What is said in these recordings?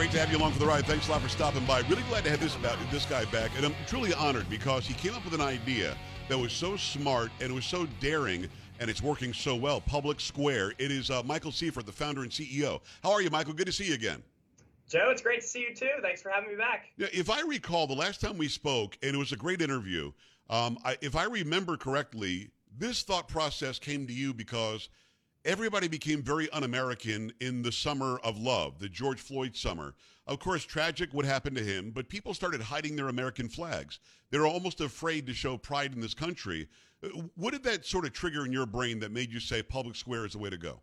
Great to have you along for the ride. Thanks a lot for stopping by. Really glad to have this guy back. And I'm truly honored because he came up with an idea that was so smart and it was so daring, and it's working so well. Public Square. It is Michael Seifert, the founder and CEO. How are you, Michael? Good to see you again. Joe, it's great to see you too. Thanks for having me back. Yeah, if I recall, the last time we spoke, and it was a great interview, if I remember correctly, this thought process came to you because everybody became very un-American in the summer of love, the George Floyd summer. Of course, tragic what happened to him, but people started hiding their American flags. They were almost afraid to show pride in this country. What did that sort of trigger in your brain that made you say Public Square is the way to go?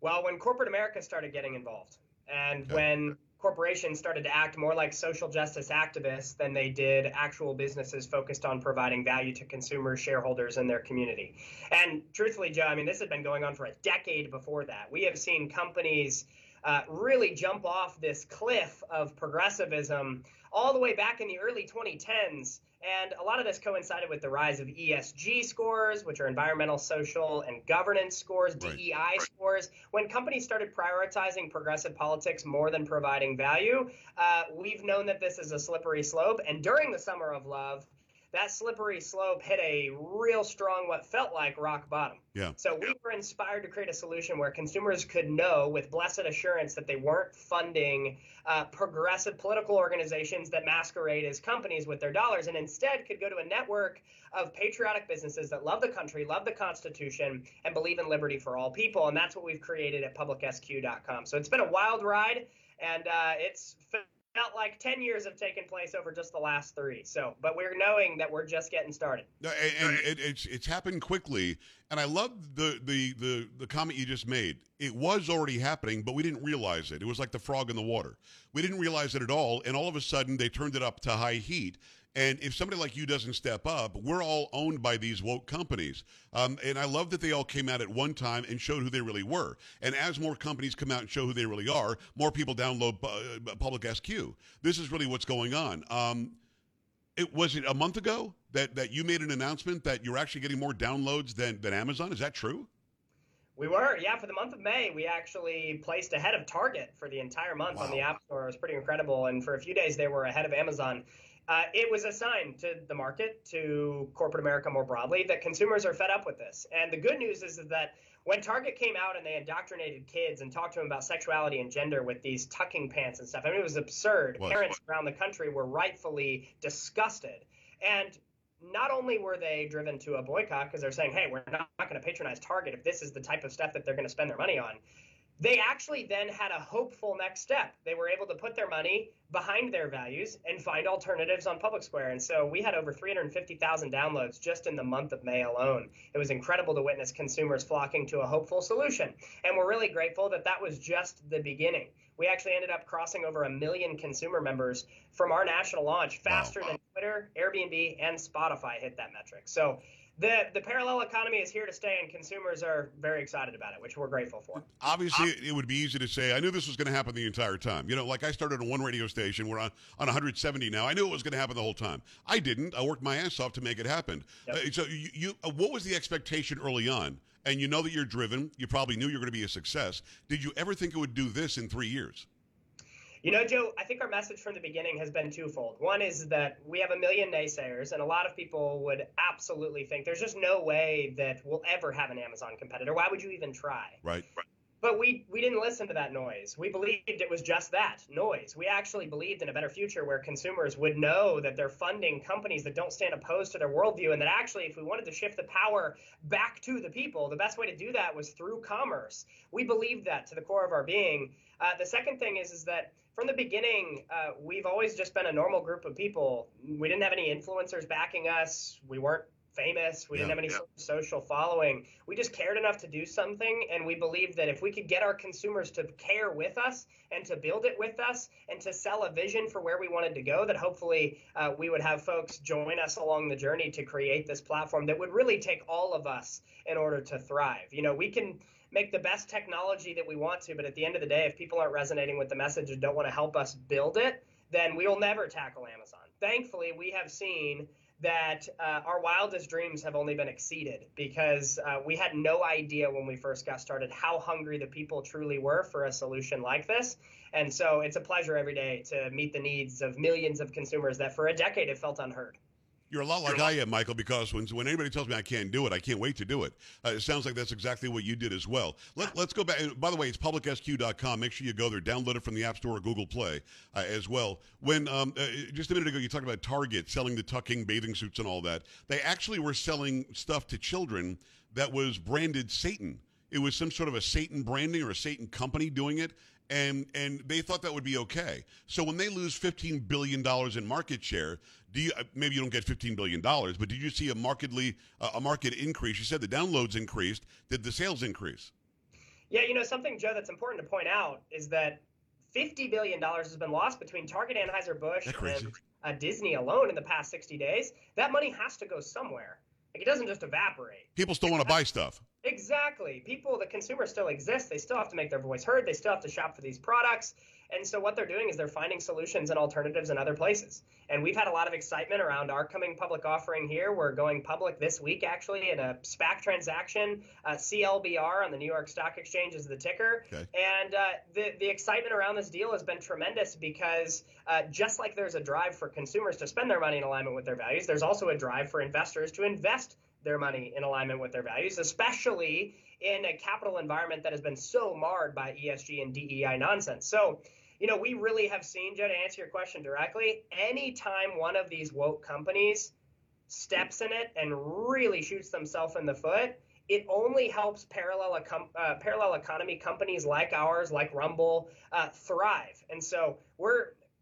Well, when corporate America started getting involved and when corporations started to act more like social justice activists than they did actual businesses focused on providing value to consumers, shareholders, and their community. And truthfully, Joe, I mean, this had been going on for a decade before that. We have seen companies really jump off this cliff of progressivism all the way back in the early 2010s. And a lot of this coincided with the rise of ESG scores, which are environmental, social, and governance scores, DEI scores. When companies started prioritizing progressive politics more than providing value, we've known that this is a slippery slope. And during the summer of love, that slippery slope hit a real strong, what felt like rock bottom. Yeah. So we were inspired to create a solution where consumers could know with blessed assurance that they weren't funding progressive political organizations that masquerade as companies with their dollars, and instead could go to a network of patriotic businesses that love the country, love the Constitution, and believe in liberty for all people. And that's what we've created at PublicSQ.com. So it's been a wild ride, and it's felt like 10 years have taken place over just the last 3. So, but we're knowing that we're just getting started. And it's happened quickly. And I love the comment you just made. It was already happening, but we didn't realize it. It was like the frog in the water. We didn't realize it at all. And all of a sudden they turned it up to high heat. And if somebody like you doesn't step up, we're all owned by these woke companies. And I love that they all came out at one time and showed who they really were. And as more companies come out and show who they really are, more people download Public SQ. This is really what's going on. Was it a month ago that you made an announcement that you're actually getting more downloads than Amazon? Is that true? We were, yeah. For the month of May, we actually placed ahead of Target for the entire month on the App Store. It was pretty incredible. And for a few days, they were ahead of Amazon. It was a sign to the market, to corporate America more broadly, that consumers are fed up with this. And the good news is that when Target came out and they indoctrinated kids and talked to them about sexuality and gender with these tucking pants and stuff, I mean, it was absurd. Parents around the country were rightfully disgusted. And not only were they driven to a boycott because they're saying, hey, we're not going to patronize Target if this is the type of stuff that they're going to spend their money on. They actually then had a hopeful next step. They were able to put their money behind their values and find alternatives on Public Square. And so we had over 350,000 downloads just in the month of May alone. It was incredible to witness consumers flocking to a hopeful solution. And we're really grateful that that was just the beginning. We actually ended up crossing over 1 million consumer members from our national launch faster than Twitter, Airbnb, and Spotify hit that metric. So the parallel economy is here to stay, and consumers are very excited about it, which we're grateful for. Obviously, it would be easy to say, I knew this was going to happen the entire time. You know, like I started on one radio station. We're on 170 now. I knew it was going to happen the whole time. I didn't. I worked my ass off to make it happen. Yep. So what was the expectation early on? And you know that you're driven. You probably knew you were going to be a success. Did you ever think it would do this in 3 years? You know, Joe, I think our message from the beginning has been twofold. One is that we have 1 million naysayers, and a lot of people would absolutely think there's just no way that we'll ever have an Amazon competitor. Why would you even try? Right. But we didn't listen to that noise. We believed it was just that, noise. We actually believed in a better future where consumers would know that they're funding companies that don't stand opposed to their worldview, and that actually if we wanted to shift the power back to the people, the best way to do that was through commerce. We believed that to the core of our being. The second thing is that from the beginning, we've always just been a normal group of people. We didn't have any influencers backing us. We weren't famous. We didn't have any social following. We just cared enough to do something, and we believed that if we could get our consumers to care with us and to build it with us and to sell a vision for where we wanted to go, that hopefully we would have folks join us along the journey to create this platform that would really take all of us in order to thrive. You know, we can make the best technology that we want to, but at the end of the day, if people aren't resonating with the message and don't want to help us build it, then we will never tackle Amazon. Thankfully, we have seen that our wildest dreams have only been exceeded, because we had no idea when we first got started how hungry the people truly were for a solution like this. And so it's a pleasure every day to meet the needs of millions of consumers that for a decade have felt unheard. You're a lot like I am, Michael, because when anybody tells me I can't do it, I can't wait to do it. It sounds like that's exactly what you did as well. Let's go back. By the way, it's PublicSQ.com. Make sure you go there. Download it from the App Store or Google Play as well. When just a minute ago, you talked about Target selling the tucking, bathing suits, and all that. They actually were selling stuff to children that was branded Satan. It was some sort of a Satan branding or a Satan company doing it. And they thought that would be okay. So when they lose $15 billion in market share, maybe you don't get $15 billion, but did you see a market increase? You said the downloads increased. Did the sales increase? Yeah, something, Joe, that's important to point out is that $50 billion has been lost between Target, Anheuser-Busch, and Disney alone in the past 60 days. That money has to go somewhere. It doesn't just evaporate. People still want to buy stuff. Exactly. The consumers still exist. They still have to make their voice heard. They still have to shop for these products. And so what they're doing is they're finding solutions and alternatives in other places. And we've had a lot of excitement around our coming public offering here. We're going public this week, actually, in a SPAC transaction. CLBR on the New York Stock Exchange is the ticker. Okay. And the excitement around this deal has been tremendous because just like there's a drive for consumers to spend their money in alignment with their values, there's also a drive for investors to invest their money in alignment with their values, especially in a capital environment that has been so marred by ESG and DEI nonsense. So, we really have seen, Joe, to answer your question directly, anytime one of these woke companies steps in it and really shoots themselves in the foot, it only helps parallel economy companies like ours, like Rumble, thrive. And so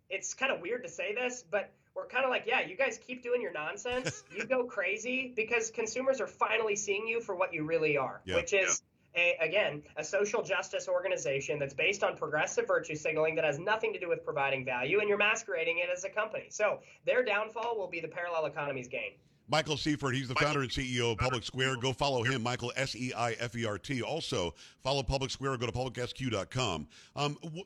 it's kind of weird to say this, but we're kind of like, yeah, you guys keep doing your nonsense. You go crazy because consumers are finally seeing you for what you really are, which is, a social justice organization that's based on progressive virtue signaling that has nothing to do with providing value, and you're masquerading it as a company. So their downfall will be the parallel economy's gain. Michael Seifert, he's the founder and CEO of Public Square. Go follow him, Michael, S-E-I-F-E-R-T. Also, follow Public Square. Go to PublicSQ.com.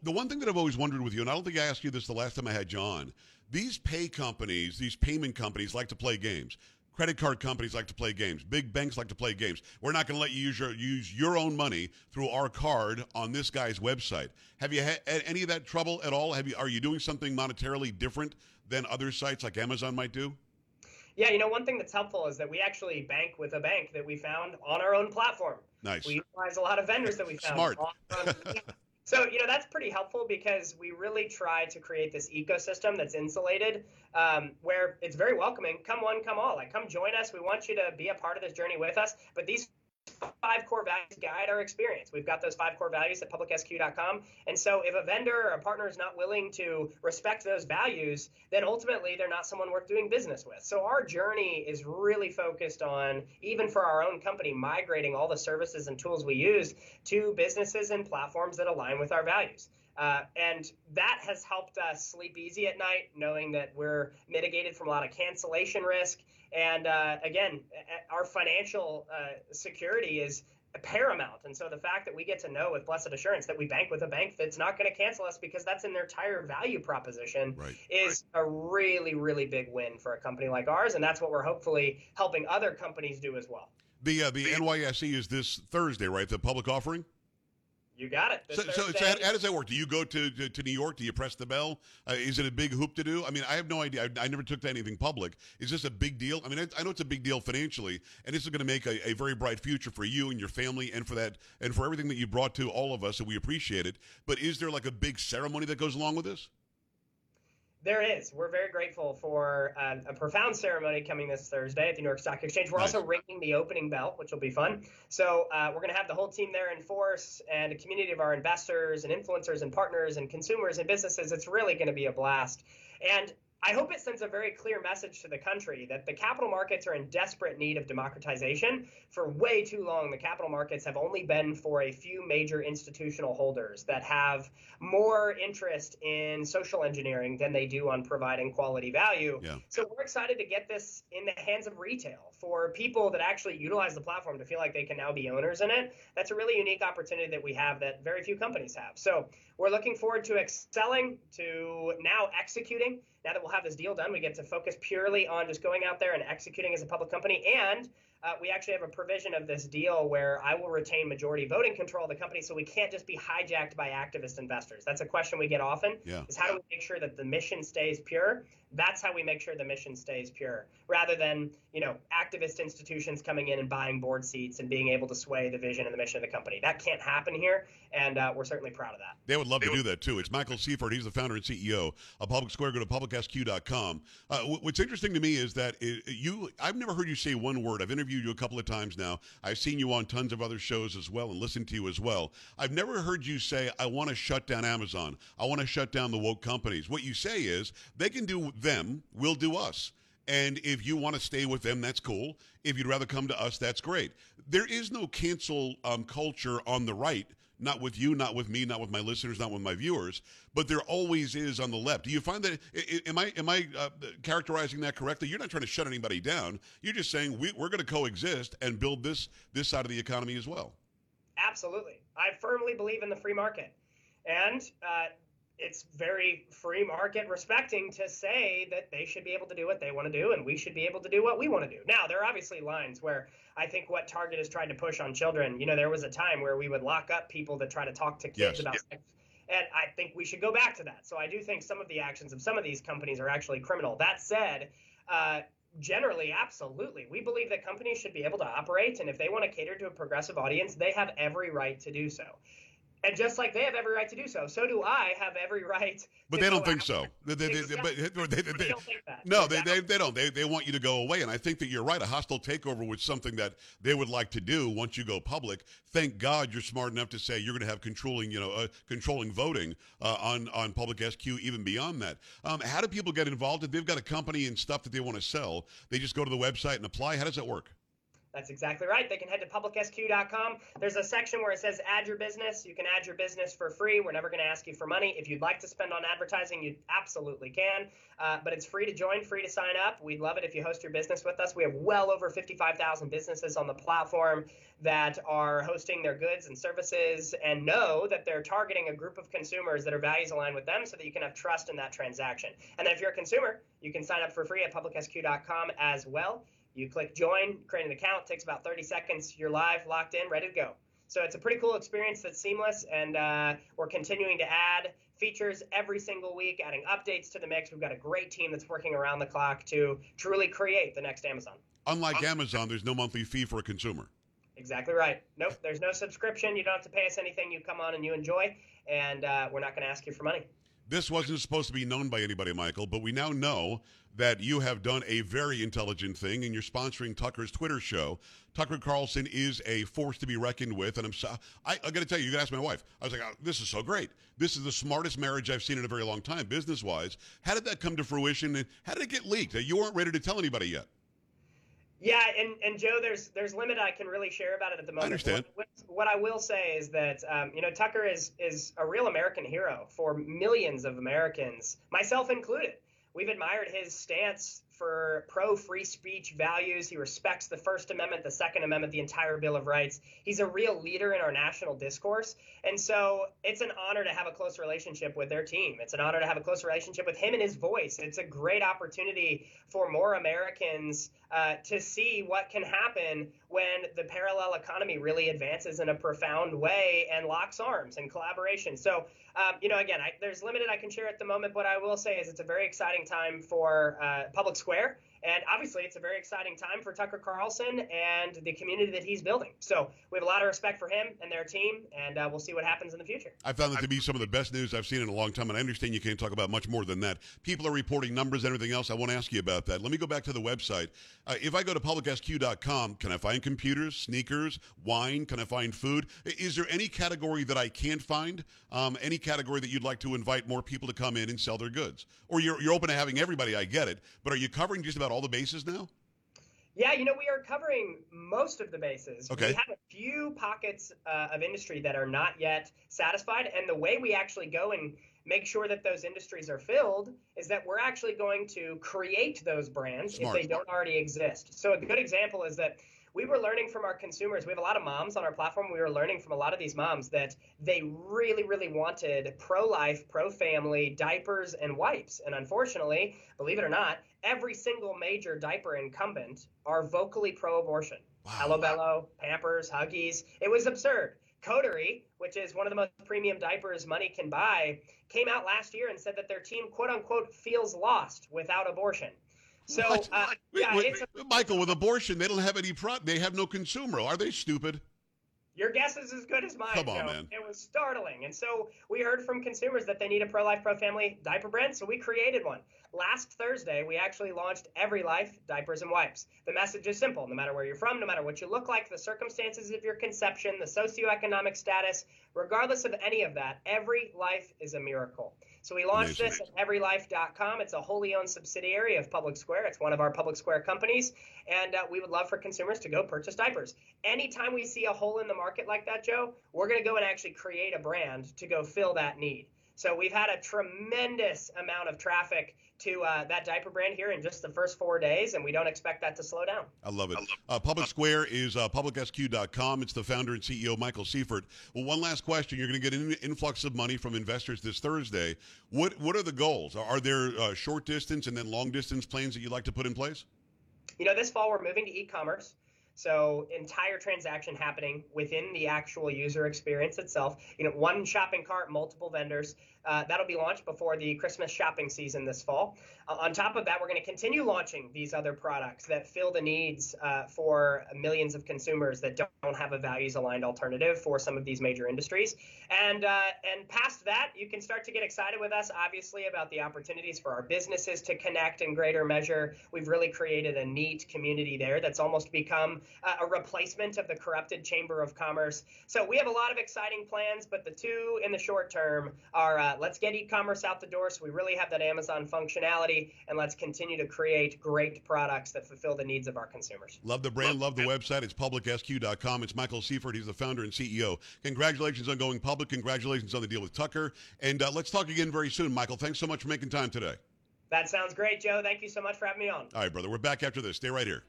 The one thing that I've always wondered with you, and I don't think I asked you this the last time I had you on, these payment companies like to play games. Credit card companies like to play games. Big banks like to play games. We're not going to let you use your own money through our card on this guy's website. Have you had any of that trouble at all? Are you doing something monetarily different than other sites like Amazon might do? Yeah, one thing that's helpful is that we actually bank with a bank that we found on our own platform. Nice. We utilize a lot of vendors that we found. Smart. So, that's pretty helpful because we really try to create this ecosystem that's insulated where it's very welcoming. Come one, come all. Come join us. We want you to be a part of this journey with us. But these five core values guide our experience. We've got those five core values at PublicSQ.com. And so if a vendor or a partner is not willing to respect those values, then ultimately they're not someone worth doing business with. So our journey is really focused on, even for our own company, migrating all the services and tools we use to businesses and platforms that align with our values. And that has helped us sleep easy at night, knowing that we're mitigated from a lot of cancellation risk. And again, our financial security is paramount. And so the fact that we get to know with blessed assurance that we bank with a bank that's not going to cancel us because that's in their entire value proposition is a really, really big win for a company like ours. And that's what we're hopefully helping other companies do as well. The NYSE is this Thursday, right? The public offering? You got it. So how does that work? Do you go to New York? Do you press the bell? Is it a big hoop to do? I mean, I have no idea. I never took to anything public. Is this a big deal? I mean, I know it's a big deal financially, and this is going to make a very bright future for you and your family and for that and for everything that you brought to all of us, and we appreciate it. But is there like a big ceremony that goes along with this? There is. We're very grateful for a profound ceremony coming this Thursday at the New York Stock Exchange. We're also ringing the opening bell, which will be fun. So we're going to have the whole team there in force and a community of our investors and influencers and partners and consumers and businesses. It's really going to be a blast. And I hope it sends a very clear message to the country that the capital markets are in desperate need of democratization. For way too long, the capital markets have only been for a few major institutional holders that have more interest in social engineering than they do on providing quality value. Yeah. So we're excited to get this in the hands of retail for people that actually utilize the platform to feel like they can now be owners in it. That's a really unique opportunity that we have that very few companies have. So we're looking forward to excelling, to now executing, Now that we'll have this deal done, we get to focus purely on just going out there and executing as a public company. And we actually have a provision of this deal where I will retain majority voting control of the company, so we can't just be hijacked by activist investors. That's a question we get often, is how do we make sure that the mission stays pure? That's how we make sure the mission stays pure, rather than, you know, activist institutions coming in and buying board seats and being able to sway the vision and the mission of the company. That can't happen here, and we're certainly proud of that. They would love to do that, too. It's Michael Seifert. He's the founder and CEO of Public Square. Go to PublicSQ.com. What's interesting to me is that I've never heard you say one word. I've interviewed you a couple of times now. I've seen you on tons of other shows as well and listened to you as well. I've never heard you say, I want to shut down Amazon. I want to shut down the woke companies. What you say is, they can do them, we'll do us. And if you want to stay with them, that's cool. If you'd rather come to us, that's great. There is no cancel culture on the right, not with you, not with me, not with my listeners, not with my viewers, but there always is on the left. Do you find that, am I characterizing that correctly? You're not trying to shut anybody down. You're just saying we're going to coexist and build this side of the economy as well. Absolutely. I firmly believe in the free market. And it's very free market respecting to say that they should be able to do what they want to do and we should be able to do what we want to do. Now, there are obviously lines where I think what Target has tried to push on children, you know, there was a time where we would lock up people that try to talk to kids about sex. And I think we should go back to that. So I do think some of the actions of some of these companies are actually criminal. That said, generally, absolutely. We believe that companies should be able to operate. And if they want to cater to a progressive audience, they have every right to do so. And just like they have every right to do so, so do I have every right. But they don't think so. They don't think that. No, they don't. They want you to go away. And I think that you're right. A hostile takeover was something that they would like to do once you go public. Thank God you're smart enough to say you're going to have controlling voting on Public SQ, even beyond that. How do people get involved? If they've got a company and stuff that they want to sell, they just go to the website and apply. How does that work? That's exactly right. They can head to PublicSQ.com. There's a section where it says add your business. You can add your business for free. We're never going to ask you for money. If you'd like to spend on advertising, you absolutely can. But it's free to join, free to sign up. We'd love it if you host your business with us. We have well over 55,000 businesses on the platform that are hosting their goods and services and know that they're targeting a group of consumers that are values aligned with them so that you can have trust in that transaction. And then if you're a consumer, you can sign up for free at PublicSQ.com as well. You click join, create an account, takes about 30 seconds. You're live, locked in, ready to go. So it's a pretty cool experience that's seamless, and we're continuing to add features every single week, adding updates to the mix. We've got a great team that's working around the clock to truly create the next Amazon. Unlike Amazon, there's no monthly fee for a consumer. Exactly right. Nope, there's no subscription. You don't have to pay us anything. You come on and you enjoy, and we're not going to ask you for money. This wasn't supposed to be known by anybody, Michael, but we now know that you have done a very intelligent thing and you're sponsoring Tucker's Twitter show. Tucker Carlson is a force to be reckoned with, and I got to tell you, you got to ask my wife. I was like, oh, this is so great. This is the smartest marriage I've seen in a very long time, business-wise. How did that come to fruition, and how did it get leaked? You weren't ready to tell anybody yet. Yeah, and Joe, there's limited I can really share about it at the moment. I understand. What I will say is that Tucker is a real American hero for millions of Americans, myself included. We've admired his stance for pro-free speech values. He respects the First Amendment, the Second Amendment, the entire Bill of Rights. He's a real leader in our national discourse. And so it's an honor to have a close relationship with their team. It's an honor to have a close relationship with him and his voice. It's a great opportunity for more Americans to see what can happen when the parallel economy really advances in a profound way and locks arms and collaboration. So, there's limited I can share at the moment. What I will say is it's a very exciting time for Public Square. And obviously, it's a very exciting time for Tucker Carlson and the community that he's building. So we have a lot of respect for him and their team, and we'll see what happens in the future. I found that to be some of the best news I've seen in a long time, and I understand you can't talk about much more than that. People are reporting numbers and everything else. I won't ask you about that. Let me go back to the website. If I go to publicsq.com, can I find computers, sneakers, wine? Can I find food? Is there any category that I can't find? Any category that you'd like to invite more people to come in and sell their goods? Or you're open to having everybody, I get it, but are you covering just about all the bases now? Yeah, we are covering most of the bases. Okay. We have a few pockets of industry that are not yet satisfied. And the way we actually go and make sure that those industries are filled is that we're actually going to create those brands if they don't already exist. So a good example is that we were learning from our consumers. We have a lot of moms on our platform. We were learning from a lot of these moms that they really, really wanted pro-life, pro-family diapers and wipes. And unfortunately, believe it or not, every single major diaper incumbent are vocally pro-abortion. Wow. Hello Bello, Pampers, Huggies. It was absurd. Coterie, which is one of the most premium diapers money can buy, came out last year and said that their team, quote unquote, feels lost without abortion. So, Michael, with abortion, they don't have any product. They have no consumer. Are they stupid? Your guess is as good as mine. Come on, man. It was startling. And so we heard from consumers that they need a pro-life, pro-family diaper brand, so we created one. Last Thursday, we actually launched Every Life Diapers and Wipes. The message is simple. No matter where you're from, no matter what you look like, the circumstances of your conception, the socioeconomic status, regardless of any of that, every life is a miracle. So we launched this at EveryLife.com. It's a wholly owned subsidiary of Public Square. It's one of our Public Square companies. And we would love for consumers to go purchase diapers. Anytime we see a hole in the market like that, Joe, we're going to go and actually create a brand to go fill that need. So we've had a tremendous amount of traffic to that diaper brand here in just the first 4 days, and we don't expect that to slow down. I love it. Public Square is PublicSQ.com. It's the founder and CEO, Michael Seifert. Well, one last question. You're going to get an influx of money from investors this Thursday. What are the goals? Are there short distance and then long distance plans that you'd like to put in place? You know, this fall we're moving to e-commerce. So entire transaction happening within the actual user experience itself. You know, one shopping cart, multiple vendors. That'll be launched before the Christmas shopping season this fall. On top of that, we're going to continue launching these other products that fill the needs for millions of consumers that don't have a values-aligned alternative for some of these major industries. And past that, you can start to get excited with us, obviously, about the opportunities for our businesses to connect in greater measure. We've really created a neat community there that's almost become a replacement of the corrupted Chamber of Commerce. So we have a lot of exciting plans, but the two in the short term are let's get e-commerce out the door so we really have that Amazon functionality, and let's continue to create great products that fulfill the needs of our consumers. Love the brand, love the website. It's PublicSQ.com. It's Michael Seifert. He's the founder and CEO. Congratulations on going public. Congratulations on the deal with Tucker. And let's talk again very soon, Michael. Thanks so much for making time today. That sounds great, Joe. Thank you so much for having me on. All right, brother. We're back after this. Stay right here.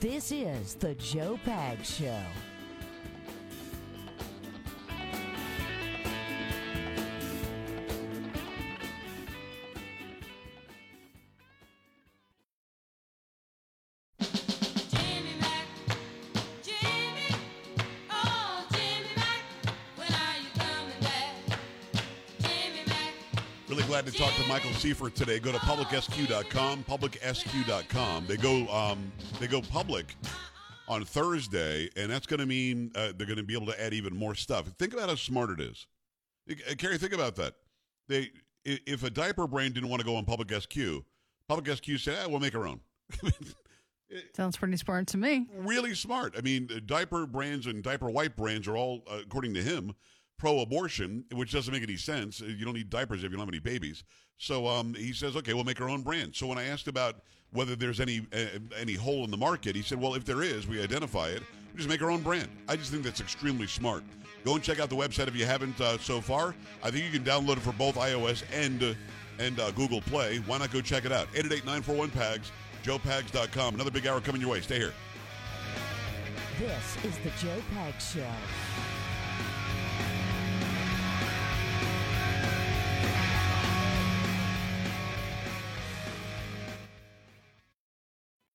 This is the Joe Pags Show. Glad to talk to Michael Seifert today. Go to publicsq.com, publicsq.com. They go public on Thursday, and that's going to mean they're going to be able to add even more stuff. Think about how smart it is. Carrie, think about that. If a diaper brand didn't want to go on PublicSQ, PublicSQ said, we'll make our own. Sounds pretty smart to me. Really smart. I mean, diaper brands and diaper wipe brands are all, according to him, pro-abortion, which doesn't make any sense. You don't need diapers if you don't have any babies. So he says, okay, we'll make our own brand. So when I asked about whether there's any hole in the market, he said, well, if there is, we identify it. We just make our own brand. I just think that's extremely smart. Go and check out the website if you haven't so far. I think you can download it for both iOS and Google Play. Why not go check it out? 888-941-PAGS, joepags.com. Another big hour coming your way. Stay here. This is the Joe Pags Show.